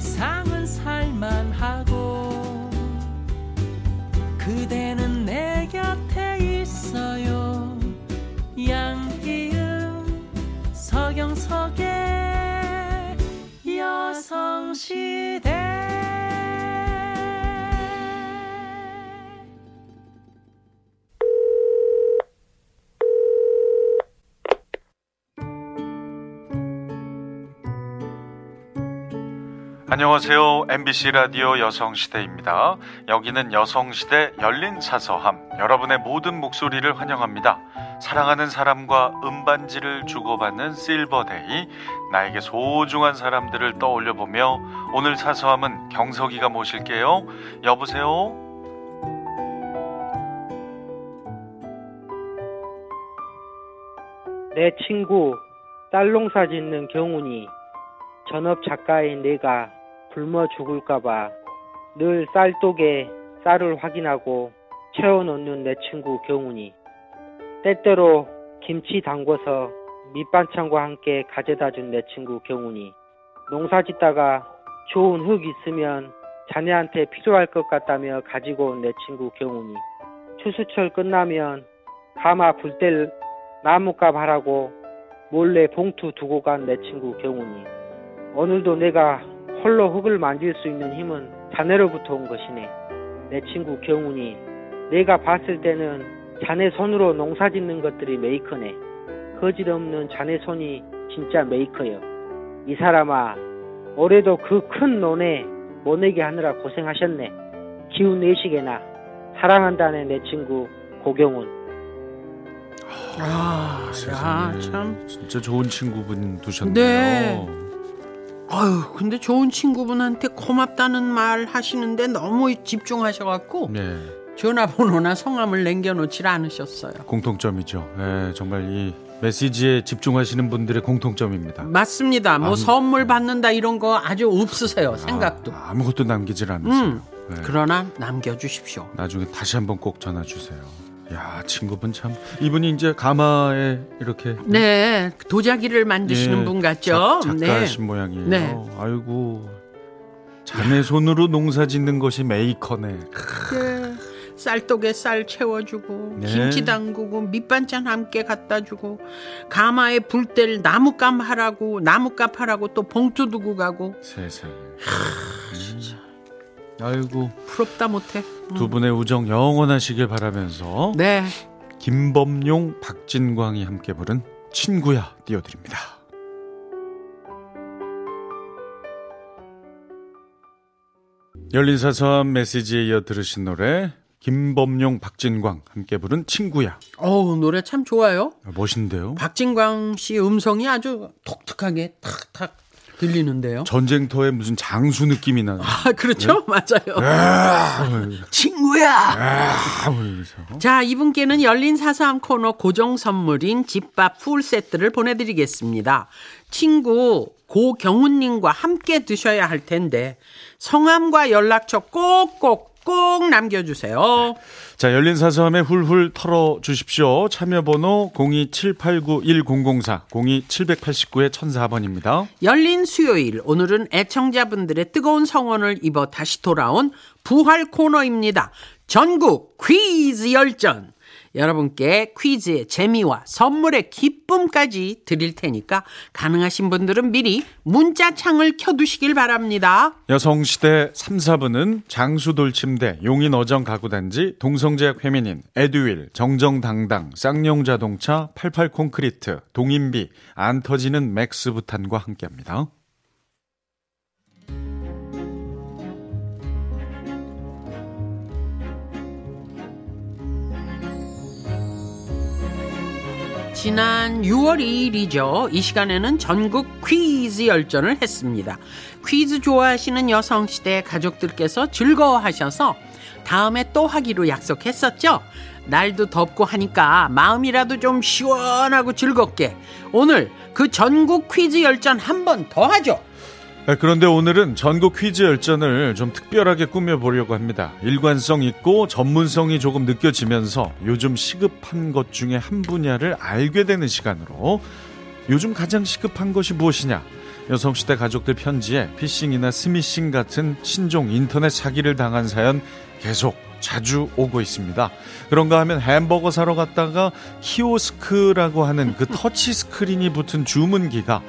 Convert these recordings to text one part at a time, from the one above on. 세상은 살만하고 그대는 내 곁에 있어요. 양희은 서경석의 여성시대. 안녕하세요. MBC 라디오 여성시대입니다. 여기는 여성시대 열린 사서함, 여러분의 모든 목소리를 환영합니다. 사랑하는 사람과 음반지를 주고받는 실버데이, 나에게 소중한 사람들을 떠올려보며 오늘 사서함은 경석이가 모실게요. 여보세요? 내 친구, 딸 농사 짓는 경훈이, 전업 작가인 내가 굶어 죽을까봐 늘 쌀독에 쌀을 확인하고 채워놓는 내 친구 경훈이, 때때로 김치 담궈서 밑반찬과 함께 가져다준 내 친구 경훈이, 농사 짓다가 좋은 흙 있으면 자네한테 필요할 것 같다며 가지고 온 내 친구 경훈이, 추수철 끝나면 가마 불 때 나뭇값 하라고 몰래 봉투 두고 간 내 친구 경훈이, 오늘도 내가 홀로 흙을 만질 수 있는 힘은 자네로부터 온 것이네. 내 친구 경훈이, 내가 봤을 때는 자네 손으로 농사 짓는 것들이 메이커네. 거짓없는 자네 손이 진짜 메이커여. 이 사람아, 올해도 그 큰 논에 모내게 하느라 고생하셨네. 기운 내시게나. 사랑한다네 내 친구 고경훈. 참 진짜 좋은 친구분 두셨네요. 네. 아유, 근데 좋은 친구분한테 고맙다는 말 하시는데 너무 집중하셔갖고 네. 전화번호나 성함을 남겨놓질 않으셨어요. 공통점이죠. 네, 정말 이 메시지에 집중하시는 분들의 공통점입니다. 맞습니다. 뭐 선물 받는다 이런 거 아주 없으세요. 생각도. 아무것도 남기질 않으세요. 네. 그러나 남겨주십시오. 나중에 다시 한번 꼭 전화 주세요. 야, 친구분 참, 이분이 이제 가마에 이렇게 네 도자기를 만드시는 분 같죠. 작가신 네. 모양이에요. 네. 아이고, 자네 손으로 농사 짓는 것이 메이커네. 네. 쌀독에 쌀 채워주고 네. 김치 담그고 밑반찬 함께 갖다주고 가마에 불뗄 나뭇값 하라고 또 봉투 두고 가고. 세상에. 진짜. 아이고, 부럽다 못해. 두 분의 우정 영원하시길 바라면서 네, 김범룡 박진광이 함께 부른 친구야 띄워드립니다. 열린 사서함 메시지에 이어 들으신 노래, 김범룡 박진광 함께 부른 친구야. 어우, 노래 참 좋아요. 멋있는데요. 박진광 씨 음성이 아주 톡톡하게 탁탁 들리는데요. 전쟁터에 무슨 장수 느낌이 나는. 아, 그렇죠? 네? 맞아요. 친구야. 자, 이분께는 열린 사서함 코너 고정 선물인 집밥 풀 세트를 보내드리겠습니다. 친구 고경훈님과 함께 드셔야 할 텐데 성함과 연락처 꼭꼭 남겨주세요. 네. 자, 열린 사서함에 훌훌 털어주십시오. 참여번호 027891004, 02789-1004번입니다. 열린 수요일, 오늘은 애청자분들의 뜨거운 성원을 입어 다시 돌아온 부활 코너입니다. 전국 퀴즈 열전. 여러분께 퀴즈의 재미와 선물의 기쁨까지 드릴 테니까 가능하신 분들은 미리 문자창을 켜두시길 바랍니다. 여성시대 3, 4부는 장수돌침대, 용인어정가구단지, 동성제약 회민인, 에듀윌, 정정당당, 쌍용자동차, 88콘크리트, 동인비, 안터지는 맥스부탄과 함께합니다. 지난 6월 2일이죠. 이 시간에는 전국 퀴즈 열전을 했습니다. 퀴즈 좋아하시는 여성시대 가족들께서 즐거워하셔서 다음에 또 하기로 약속했었죠. 날도 덥고 하니까 마음이라도 좀 시원하고 즐겁게 오늘 그 전국 퀴즈 열전 한 번 더 하죠. 그런데 오늘은 전국 퀴즈 열전을 좀 특별하게 꾸며보려고 합니다. 일관성 있고 전문성이 조금 느껴지면서 요즘 시급한 것 중에 한 분야를 알게 되는 시간으로, 요즘 가장 시급한 것이 무엇이냐, 여성시대 가족들 편지에 피싱이나 스미싱 같은 신종 인터넷 사기를 당한 사연 계속 자주 오고 있습니다. 그런가 하면 햄버거 사러 갔다가 키오스크라고 하는 그 터치 스크린이 붙은 주문기가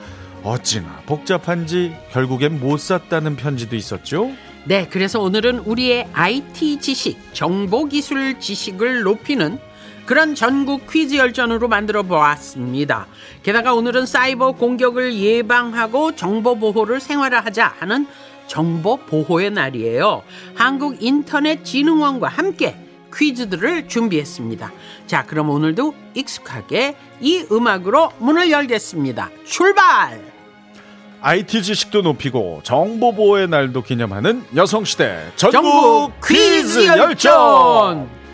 어찌나 복잡한지 결국엔 못 샀다는 편지도 있었죠. 네, 그래서 오늘은 우리의 IT 지식, 정보기술 지식을 높이는 그런 전국 퀴즈 열전으로 만들어 보았습니다. 게다가 오늘은 사이버 공격을 예방하고 정보보호를 생활화하자 하는 정보보호의 날이에요. 한국인터넷진흥원과 함께 퀴즈들을 준비했습니다. 자, 그럼 오늘도 익숙하게 이 음악으로 문을 열겠습니다. 출발! IT 지식도 높이고 정보보호의 날도 기념하는 여성시대 전국 퀴즈 열전!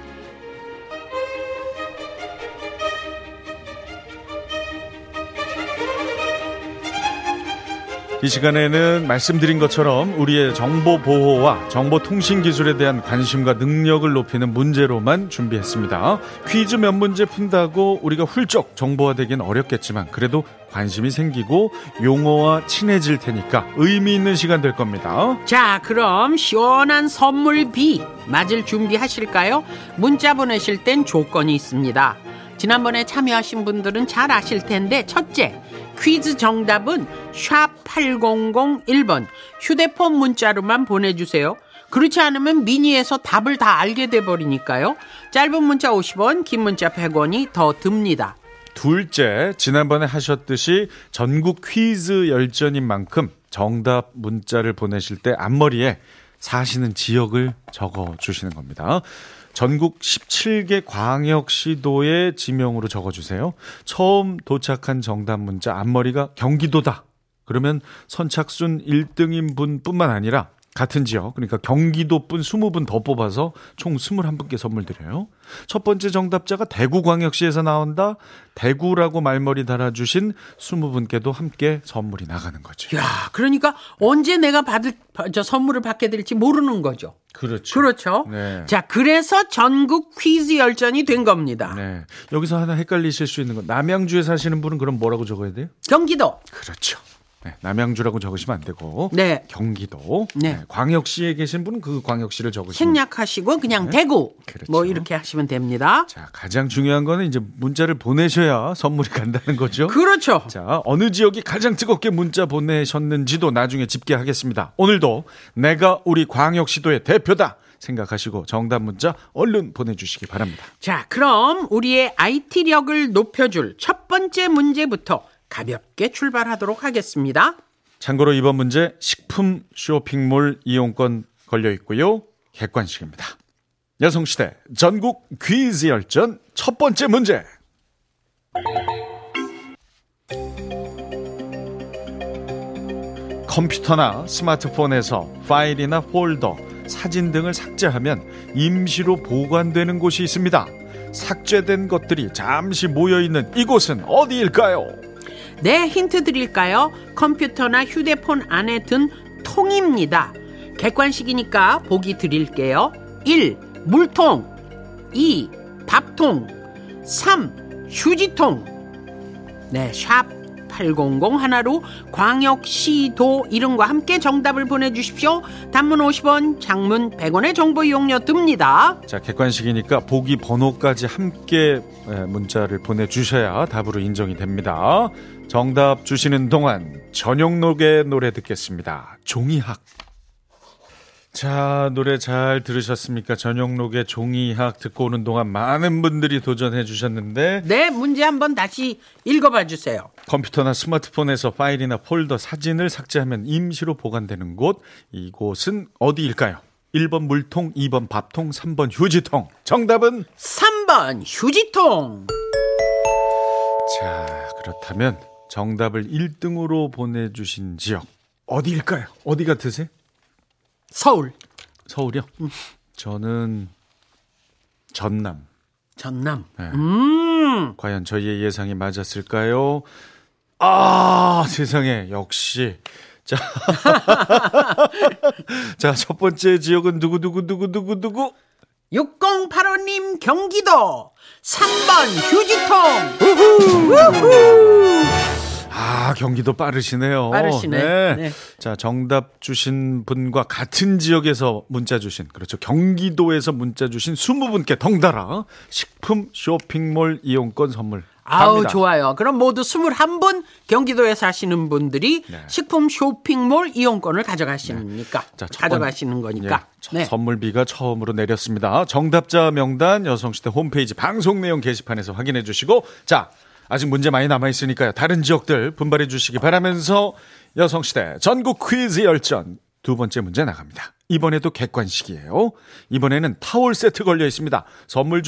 이 시간에는 말씀드린 것처럼 우리의 정보보호와 정보통신기술에 대한 관심과 능력을 높이는 문제로만 준비했습니다. 퀴즈 몇 문제 푼다고 우리가 훌쩍 정보화되긴 어렵겠지만 그래도 관심이 생기고 용어와 친해질 테니까 의미 있는 시간 될 겁니다. 자, 그럼 시원한 선물 B 맞을 준비하실까요? 문자 보내실 땐 조건이 있습니다. 지난번에 참여하신 분들은 잘 아실 텐데, 첫째, 퀴즈 정답은 샵 8001번 휴대폰 문자로만 보내주세요. 그렇지 않으면 미니에서 답을 다 알게 돼버리니까요. 짧은 문자 50원, 긴 문자 100원이 더 듭니다. 둘째, 지난번에 하셨듯이 전국 퀴즈 열전인 만큼 정답 문자를 보내실 때 앞머리에 사시는 지역을 적어주시는 겁니다. 전국 17개 광역시도의 지명으로 적어주세요. 처음 도착한 정답 문자 앞머리가 경기도다. 그러면 선착순 1등인 분뿐만 아니라 같은 지역, 그러니까 경기도 분 20분 더 뽑아서 총 21분께 선물 드려요. 첫 번째 정답자가 대구광역시에서 나온다. 대구라고 말머리 달아주신 20분께도 함께 선물이 나가는 거죠. 야, 그러니까 언제 내가 선물을 받게 될지 모르는 거죠. 그렇죠. 그렇죠. 네. 자, 그래서 전국 퀴즈 열전이 된 겁니다. 네. 여기서 하나 헷갈리실 수 있는 건, 남양주에 사시는 분은 그럼 뭐라고 적어야 돼요? 경기도. 그렇죠. 네, 남양주라고 적으시면 안 되고, 네, 경기도, 네, 광역시에 계신 분은 그 광역시를 적으시면, 생략하시고 그냥, 네, 대구, 그렇죠, 뭐 이렇게 하시면 됩니다. 자, 가장 중요한 거는 이제 문자를 보내셔야 선물이 간다는 거죠. 그렇죠. 자, 어느 지역이 가장 뜨겁게 문자 보내셨는지도 나중에 집계하겠습니다. 오늘도 내가 우리 광역시도의 대표다 생각하시고 정답 문자 얼른 보내주시기 바랍니다. 자, 그럼 우리의 IT력을 높여줄 첫 번째 문제부터 가볍게 출발하도록 하겠습니다. 참고로 이번 문제 식품 쇼핑몰 이용권 걸려 있고요. 객관식입니다. 여성시대 전국 퀴즈 열전 첫 번째 문제. 컴퓨터나 스마트폰에서 파일이나 폴더, 사진 등을 삭제하면 임시로 보관되는 곳이 있습니다. 삭제된 것들이 잠시 모여있는 이곳은 어디일까요? 네, 힌트 드릴까요? 컴퓨터나 휴대폰 안에 든 통입니다. 객관식이니까 보기 드릴게요. 1. 물통, 2. 밥통, 3. 휴지통. 네, 샵 800 하나로 광역시도 이름과 함께 정답을 보내주십시오. 단문 50원, 장문 100원의 정보 이용료 듭니다. 자, 객관식이니까 보기 번호까지 함께 문자를 보내주셔야 답으로 인정이 됩니다. 정답 주시는 동안 전용록의 노래 듣겠습니다. 종이학. 자, 노래 잘 들으셨습니까? 전용록의 종이학 듣고 오는 동안 많은 분들이 도전해 주셨는데, 네, 문제 한번 다시 읽어봐 주세요. 컴퓨터나 스마트폰에서 파일이나 폴더, 사진을 삭제하면 임시로 보관되는 곳, 이곳은 어디일까요? 1번 물통, 2번 밥통, 3번 휴지통. 정답은 3번 휴지통. 자, 그렇다면 정답을 1등으로 보내주신 지역 어디일까요? 어디 같으세요? 서울. 서울이요? 저는 전남. 전남. 네. 과연 저희의 예상이 맞았을까요? 아, 세상에, 역시. 자, 자, 첫 번째 지역은 누구? 6085님 경기도. 3번 휴지통. 우후! 우후! 아, 아, 경기도 빠르시네요. 빠르시네. 네. 네. 자, 정답 주신 분과 같은 지역에서 문자 주신, 그렇죠, 경기도에서 문자 주신 20분께 덩달아 식품 쇼핑몰 이용권 선물 아우 갑니다. 좋아요. 그럼 모두 21분 경기도에 사시는 분들이 네. 식품 쇼핑몰 이용권을 가져가시니까 네. 자, 가져가시는 거니까 예, 네. 선물비가 처음으로 내렸습니다. 정답자 명단 여성시대 홈페이지 방송 내용 게시판에서 확인해 주시고, 자, 아직 문제 많이 남아있으니까요, 다른 지역들 분발해 주시기 바라면서 여성시대 전국 퀴즈 열전 두 번째 문제 나갑니다. 이번에도 객관식이에요. 이번에는 타월 세트 걸려 있습니다. 선물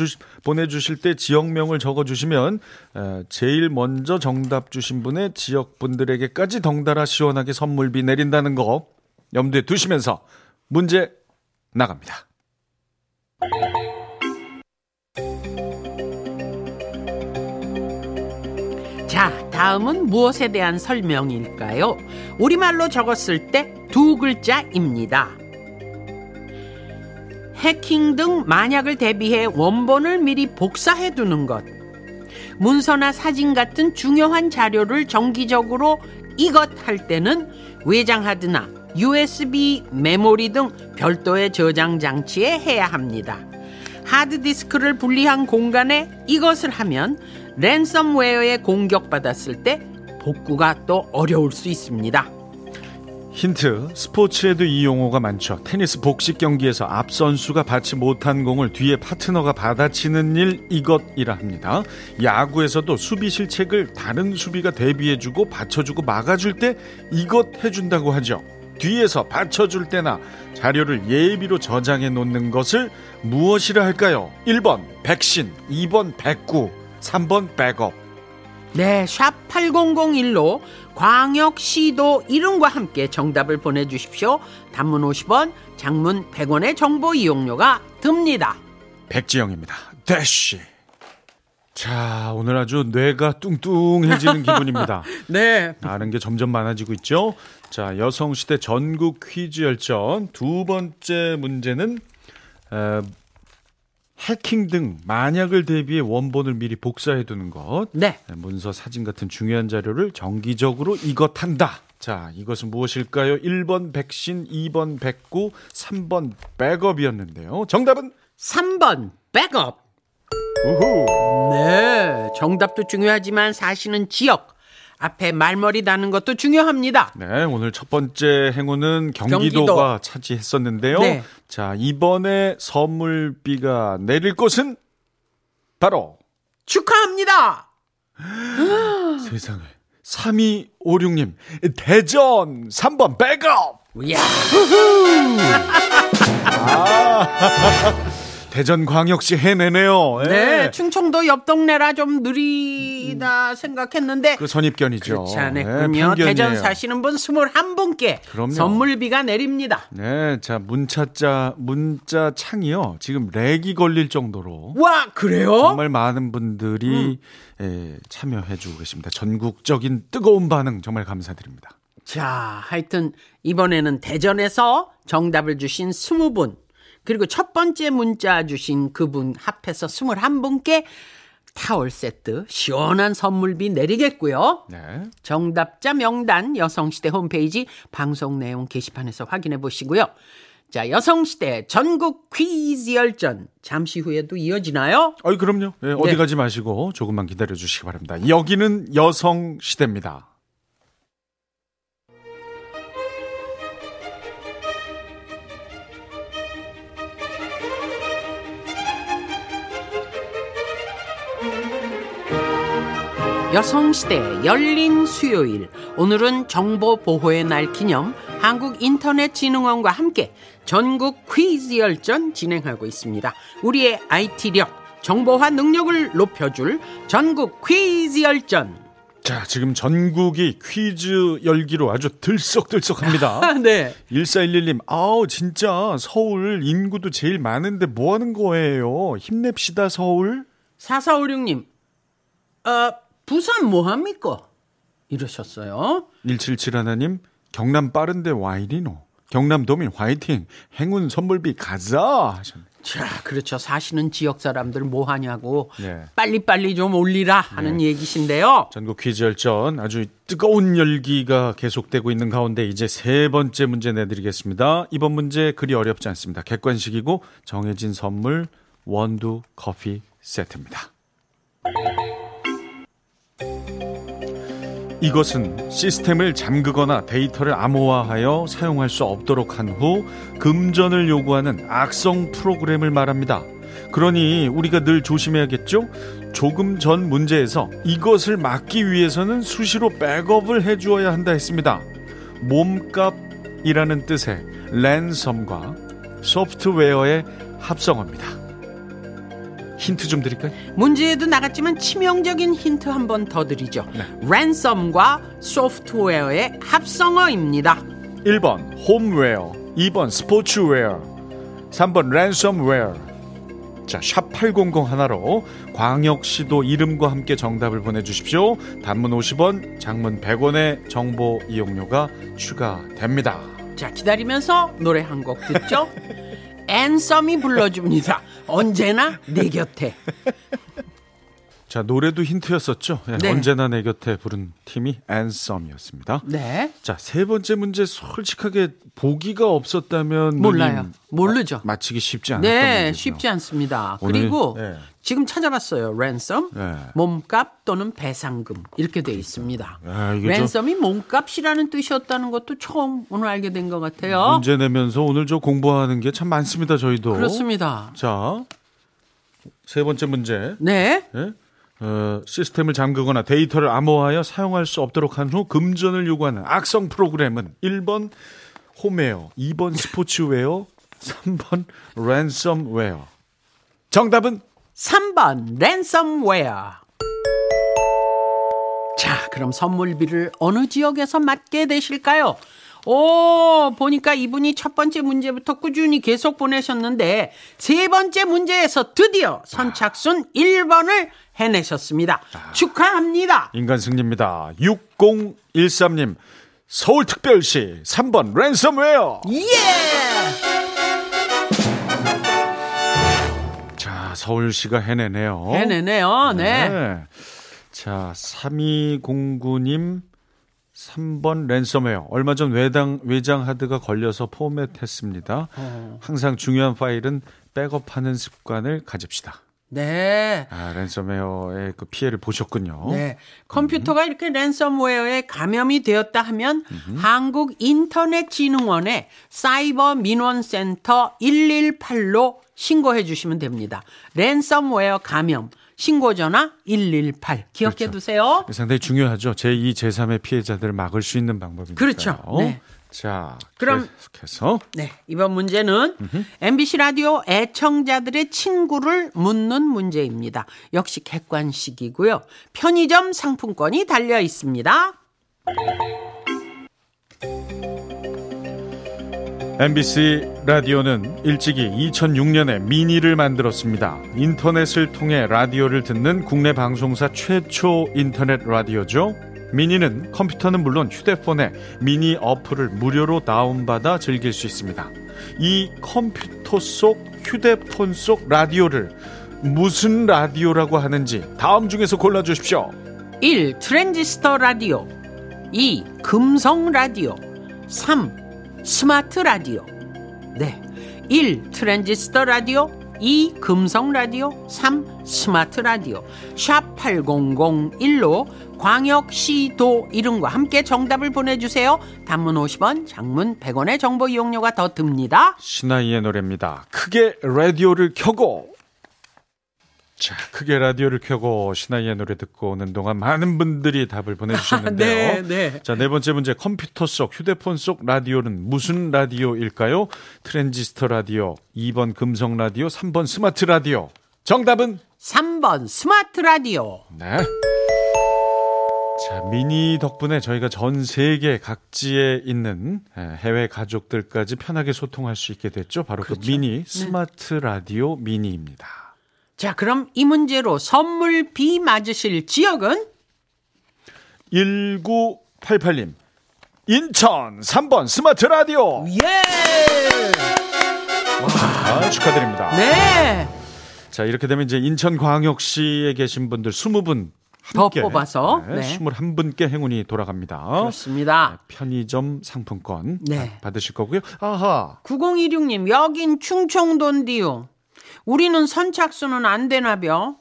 보내주실 때 지역명을 적어주시면 제일 먼저 정답 주신 분의 지역분들에게까지 덩달아 시원하게 선물비 내린다는 거 염두에 두시면서 문제 나갑니다. 자, 다음은 무엇에 대한 설명일까요? 우리말로 적었을 때 두 글자입니다. 해킹 등 만약을 대비해 원본을 미리 복사해두는 것. 문서나 사진 같은 중요한 자료를 정기적으로 이것 할 때는 외장하드나 USB 메모리 등 별도의 저장 장치에 해야 합니다. 하드디스크를 분리한 공간에 이것을 하면 랜섬웨어에 공격받았을 때 복구가 또 어려울 수 있습니다. 힌트, 스포츠에도 이 용어가 많죠. 테니스 복식 경기에서 앞 선수가 받지 못한 공을 뒤에 파트너가 받아치는 일, 이것이라 합니다. 야구에서도 수비 실책을 다른 수비가 대비해주고 받쳐주고 막아줄 때 이것 해준다고 하죠. 뒤에서 받쳐줄 때나 자료를 예비로 저장해 놓는 것을 무엇이라 할까요? 1번 백신, 2번 백구, 3번 백업. 네, 샵 8001로 광역시도 이름과 함께 정답을 보내주십시오. 단문 50원, 장문 100원의 정보 이용료가 듭니다. 백지영입니다. 대쉬. 자, 오늘 아주 뇌가 뚱뚱해지는 기분입니다. 네, 아는 게 점점 많아지고 있죠. 자, 여성시대 전국 퀴즈 열전 두 번째 문제는 해킹 등 만약을 대비해 원본을 미리 복사해두는 것. 네. 문서, 사진 같은 중요한 자료를 정기적으로 이것 한다. 자, 이것은 무엇일까요? 1번 백신, 2번 백구, 3번 백업이었는데요. 정답은 3번 백업. 우후. 네, 정답도 중요하지만 사시는 지역 앞에 말머리 다는 것도 중요합니다. 네, 오늘 첫 번째 행운은 경기도가 차지했었는데요. 네. 자, 이번에 선물비가 내릴 곳은 바로 축하합니다. 세상에. 3256님, 대전 3번 백업. 이야. 대전광역시 해내네요. 네, 네, 충청도 옆 동네라 좀 느리다 생각했는데 그 선입견이죠. 그렇지 않았군요. 네, 대전 사시는 분 21분께 그럼요. 선물비가 내립니다. 네, 자, 문자 창이요, 지금 렉이 걸릴 정도로. 와, 그래요? 정말 많은 분들이 참여해주고 계십니다. 전국적인 뜨거운 반응 정말 감사드립니다. 자, 하여튼 이번에는 대전에서 정답을 주신 20분, 그리고 첫 번째 문자 주신 그분 합해서 21분께 타월 세트 시원한 선물비 내리겠고요. 네. 정답자 명단 여성시대 홈페이지 방송 내용 게시판에서 확인해 보시고요. 자, 여성시대 전국 퀴즈 열전 잠시 후에도 이어지나요? 아이, 그럼요. 네, 어디 네. 가지 마시고 조금만 기다려 주시기 바랍니다. 여기는 여성시대입니다. 여성시대 열린 수요일, 오늘은 정보보호의 날 기념 한국인터넷진흥원과 함께 전국 퀴즈 열전 진행하고 있습니다. 우리의 IT력, 정보화 능력을 높여줄 전국 퀴즈 열전. 자, 지금 전국이 퀴즈 열기로 아주 들썩들썩합니다. 네. 1411님, 아우, 진짜 서울 인구도 제일 많은데 뭐 하는 거예요? 힘냅시다, 서울. 4456님, 부산 뭐합니까? 이러셨어요. 177 하나님, 경남 빠른데 와이리노. 경남도민 화이팅. 행운 선물비 가자 하셨네요. 자, 그렇죠. 사시는 지역 사람들 뭐 하냐고 네. 빨리빨리 좀 올리라 하는 네. 얘기신데요. 전국 퀴즈 열전 아주 뜨거운 열기가 계속되고 있는 가운데 이제 세 번째 문제 내드리겠습니다. 이번 문제 그리 어렵지 않습니다. 객관식이고 정해진 선물 원두 커피 세트입니다. 이것은 시스템을 잠그거나 데이터를 암호화하여 사용할 수 없도록 한 후 금전을 요구하는 악성 프로그램을 말합니다. 그러니 우리가 늘 조심해야겠죠? 조금 전 문제에서 이것을 막기 위해서는 수시로 백업을 해주어야 한다 했습니다. 몸값이라는 뜻의 랜섬과 소프트웨어의 합성어입니다. 힌트 좀 드릴까요? 문제에도 나갔지만 치명적인 힌트 한 번 더 드리죠. 네. 랜섬과 소프트웨어의 합성어입니다. 1번 홈웨어, 2번 스포츠웨어, 3번 랜섬웨어. 자, 샵 800 하나로 광역시도 이름과 함께 정답을 보내주십시오. 단문 50원, 장문 100원의 정보 이용료가 추가됩니다. 자, 기다리면서 노래 한 곡 듣죠? 앤썸이 불러줍니다. 언제나 내 곁에. 자, 노래도 힌트였었죠. 네. 언제나 내 곁에 부른 팀이 앤썸이었습니다. 네. 자, 세 번째 문제 솔직하게 보기가 없었다면 몰라요. 모르죠. 맞히기 쉽지 않았던 문제죠. 네, 문제죠. 쉽지 않습니다. 오늘, 그리고 네. 지금 찾아봤어요. 랜섬, 네. 몸값 또는 배상금 이렇게 돼 있습니다. 아, 랜섬이 몸값이라는 뜻이었다는 것도 처음 오늘 알게 된 것 같아요. 문제 내면서 오늘 저 공부하는 게 참 많습니다. 저희도. 그렇습니다. 자, 세 번째 문제. 네. 네? 시스템을 잠그거나 데이터를 암호화하여 사용할 수 없도록 한 후 금전을 요구하는 악성 프로그램은 1번 홈웨어, 2번 스포츠웨어, 3번 랜섬웨어. 정답은 3번 랜섬웨어. 자, 그럼 선물비를 어느 지역에서 맞게 되실까요? 오, 보니까 이분이 첫 번째 문제부터 꾸준히 계속 보내셨는데 세 번째 문제에서 드디어 선착순 1번을 해내셨습니다. 축하합니다. 인간 승리입니다. 6013님 서울특별시 3번 랜섬웨어. 예. 자, 서울시가 해내네요. 해내네요. 네. 네. 자, 3209님 3번 랜섬웨어. 얼마 전 외장 하드가 걸려서 포맷했습니다. 항상 중요한 파일은 백업하는 습관을 가집시다. 네. 아, 랜섬웨어의 그 피해를 보셨군요. 네. 컴퓨터가 이렇게 랜섬웨어에 감염이 되었다 하면 한국인터넷진흥원의 사이버 민원센터 118로 신고해 주시면 됩니다. 랜섬웨어 감염. 신고전화 118 기억해 그렇죠. 두세요. 상당히 중요하죠. 제2, 제3의 피해자들을 막을 수 있는 방법이니까요. 그렇죠. 네. 자, 그럼 계속해서 네, 이번 문제는 MBC 라디오 애청자들의 친구를 묻는 문제입니다. 역시 객관식이고요. 편의점 상품권이 달려 있습니다. MBC 라디오는 일찍이 2006년에 미니를 만들었습니다. 인터넷을 통해 라디오를 듣는 국내 방송사 최초 인터넷 라디오죠. 미니는 컴퓨터는 물론 휴대폰에 미니 어플을 무료로 다운받아 즐길 수 있습니다. 이 컴퓨터 속 휴대폰 속 라디오를 무슨 라디오라고 하는지 다음 중에서 골라주십시오. 1. 트랜지스터 라디오 2. 금성 라디오 3. 스마트 라디오. 네. 1. 트랜지스터 라디오 2. 금성 라디오 3. 스마트 라디오 샵 8001로 광역시도 이름과 함께 정답을 보내주세요. 단문 50원 장문 100원의 정보 이용료가 더 듭니다. 신하이의 노래입니다. 크게 라디오를 켜고. 자, 크게 라디오를 켜고 신하이의 노래 듣고 오는 동안 많은 분들이 답을 보내주셨는데요. 아, 네, 네. 자, 네 번째 문제 컴퓨터 속 휴대폰 속 라디오는 무슨 라디오일까요? 트랜지스터 라디오 2번 금성 라디오 3번 스마트 라디오. 정답은 3번 스마트 라디오. 네. 자, 미니 덕분에 저희가 전 세계 각지에 있는 해외 가족들까지 편하게 소통할 수 있게 됐죠. 바로 그렇죠. 그 미니 스마트 네. 라디오 미니입니다. 자, 그럼 이 문제로 선물 비 맞으실 지역은? 1988님 인천 3번 스마트 라디오. 예. 와, 아, 축하드립니다. 네. 자, 이렇게 되면 이제 인천광역시에 계신 분들 20분 함께 더 뽑아서 네, 네. 21분께 행운이 돌아갑니다. 그렇습니다. 네, 편의점 상품권 네. 받으실 거고요. 아하. 9016님, 여긴 충청도인디요. 우리는 선착순은 안 되나벼.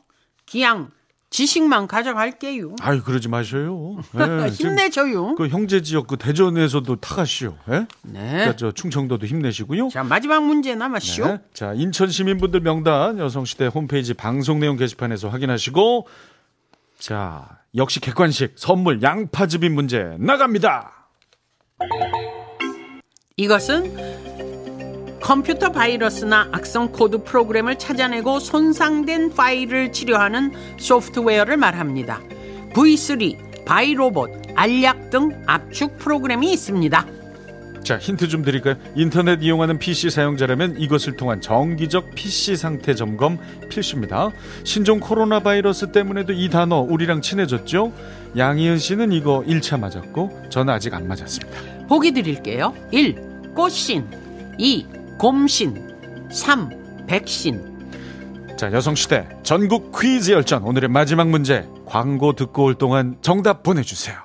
기양. 지식만 가져갈게요. 아유, 그러지 마셔요. 네, 힘내줘요. 그 형제 지역 그 대전에서도 타가시오. 네. 네. 그러니까 저 충청도도 힘내시고요. 자, 마지막 문제 남았시오. 네. 자, 인천 시민분들 명단 여성시대 홈페이지 방송 내용 게시판에서 확인하시고, 자, 역시 객관식 선물 양파즙인 문제 나갑니다. 이것은 컴퓨터 바이러스나 악성 코드 프로그램을 찾아내고 손상된 파일을 치료하는 소프트웨어를 말합니다. V3, 바이로봇, 알약 등 압축 프로그램이 있습니다. 자, 힌트 좀 드릴까요? 인터넷 이용하는 PC 사용자라면 이것을 통한 정기적 PC 상태 점검 필수입니다. 신종 코로나 바이러스 때문에도 이 단어 우리랑 친해졌죠? 양희은 씨는 이거 1차 맞았고 저는 아직 안 맞았습니다. 보기 드릴게요. 1. 꽃신 2. 곰신 3. 백신. 자, 여성시대 전국 퀴즈 열전 오늘의 마지막 문제, 광고 듣고 올 동안 정답 보내주세요.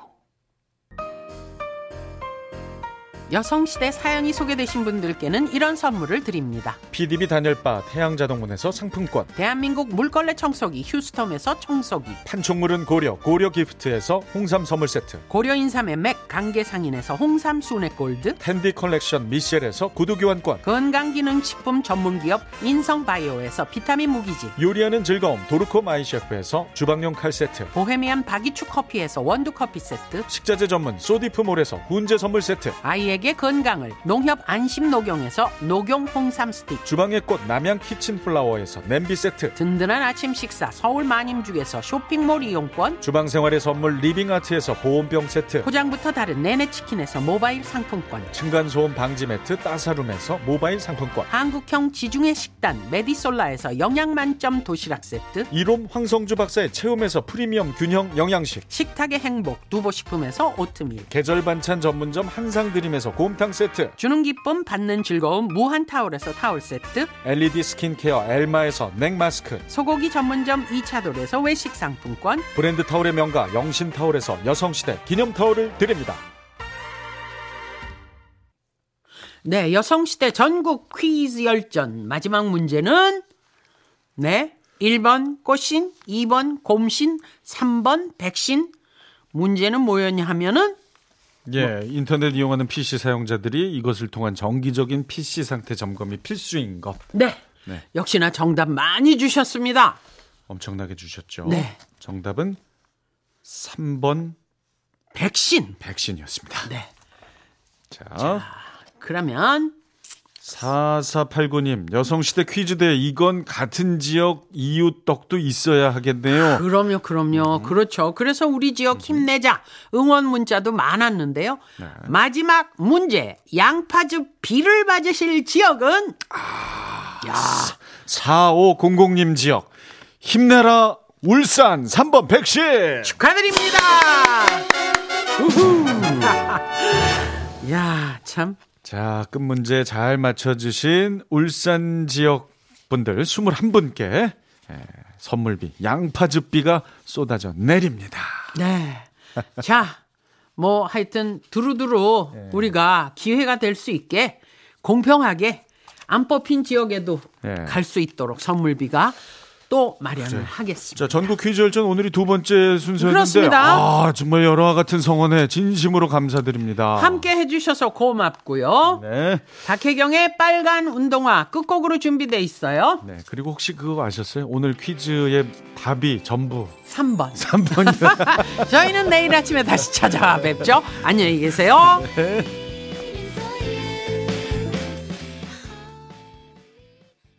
여성시대 사연이 소개되신 분들께는 이런 선물을 드립니다. PDB 단열바 태양자동문에서 상품권, 대한민국 물걸레 청소기 휴스톰에서 청소기, 판촉물은 고려 고려기프트에서 홍삼 선물세트, 고려인삼의 맥 강계상인에서 홍삼 순액골드, 텐디 컬렉션 미셸에서 구두교환권, 건강기능식품 전문기업 인성바이오에서 비타민 무기질, 요리하는 즐거움 도르코 마이셰프에서 주방용 칼세트, 보헤미안 바기추 커피에서 원두커피 세트, 식자재 전문 소디프몰에서 훈제 선물세트, 아이의 건강을 농협 안심 녹용에서 녹용 홍삼 스틱, 주방의 꽃 남양 키친 플라워에서 냄비 세트, 든든한 아침 식사 서울 마님죽에서 쇼핑몰 이용권, 주방 생활의 선물 리빙 아트에서 보온병 세트, 포장부터 다른 네네 치킨에서 모바일 상품권, 층간소음 방지 매트 따사룸에서 모바일 상품권, 한국형 지중해 식단 메디솔라에서 영양만점 도시락 세트, 이롬 황성주 박사의 체험에서 프리미엄 균형 영양식, 식탁의 행복 두보 식품에서 오트밀, 계절 반찬 전문점 한상드림에서 곰탕 세트, 주는 기쁨 받는 즐거움 무한 타올에서 타올 세트, LED 스킨케어 엘마에서 냉마스크, 소고기 전문점 2차돌에서 외식 상품권, 브랜드 타올의 명가 영신 타올에서 여성시대 기념 타올을 드립니다. 네, 여성시대 전국 퀴즈 열전 마지막 문제는 네 1번 꽃신, 2번 곰신, 3번 백신. 문제는 뭐였냐 하면은 예, 인터넷 이용하는 PC 사용자들이 이것을 통한 정기적인 PC 상태 점검이 필수인 것. 네. 네. 역시나 정답 많이 주셨습니다. 엄청나게 주셨죠. 네. 정답은 3번 백신이었습니다. 네. 자, 그러면 4489님, 여성시대 퀴즈대 이건 같은 지역 이웃 덕도 있어야 하겠네요. 그럼요, 그럼요. 그렇죠. 그래서 우리 지역 힘내자 응원 문자도 많았는데요. 네. 마지막 문제, 양파즙 비를 맞으실 지역은? 아, 야. 4500님 지역, 힘내라 울산 3번 백신! 축하드립니다! 우후! 야, 참. 자, 끝문제 잘 맞춰주신 울산 지역 분들 21분께 선물비, 양파즙비가 쏟아져 내립니다. 네. 자, 뭐 하여튼 두루두루 네. 우리가 기회가 될 수 있게 공평하게 안 뽑힌 지역에도 네. 갈 수 있도록 선물비가 또 마련을 그렇죠. 하겠습니다. 자, 전국 퀴즈 열전 오늘이 두 번째 순서였는데 그렇습니다. 아, 정말 여러와 같은 성원에 진심으로 감사드립니다. 함께 해주셔서 고맙고요. 네. 박혜경의 빨간 운동화 끝곡으로 준비돼 있어요. 네. 그리고 혹시 그거 아셨어요? 오늘 퀴즈의 답이 전부 3번. 3번이요. 저희는 내일 아침에 다시 찾아뵙죠. 안녕히 계세요. 네.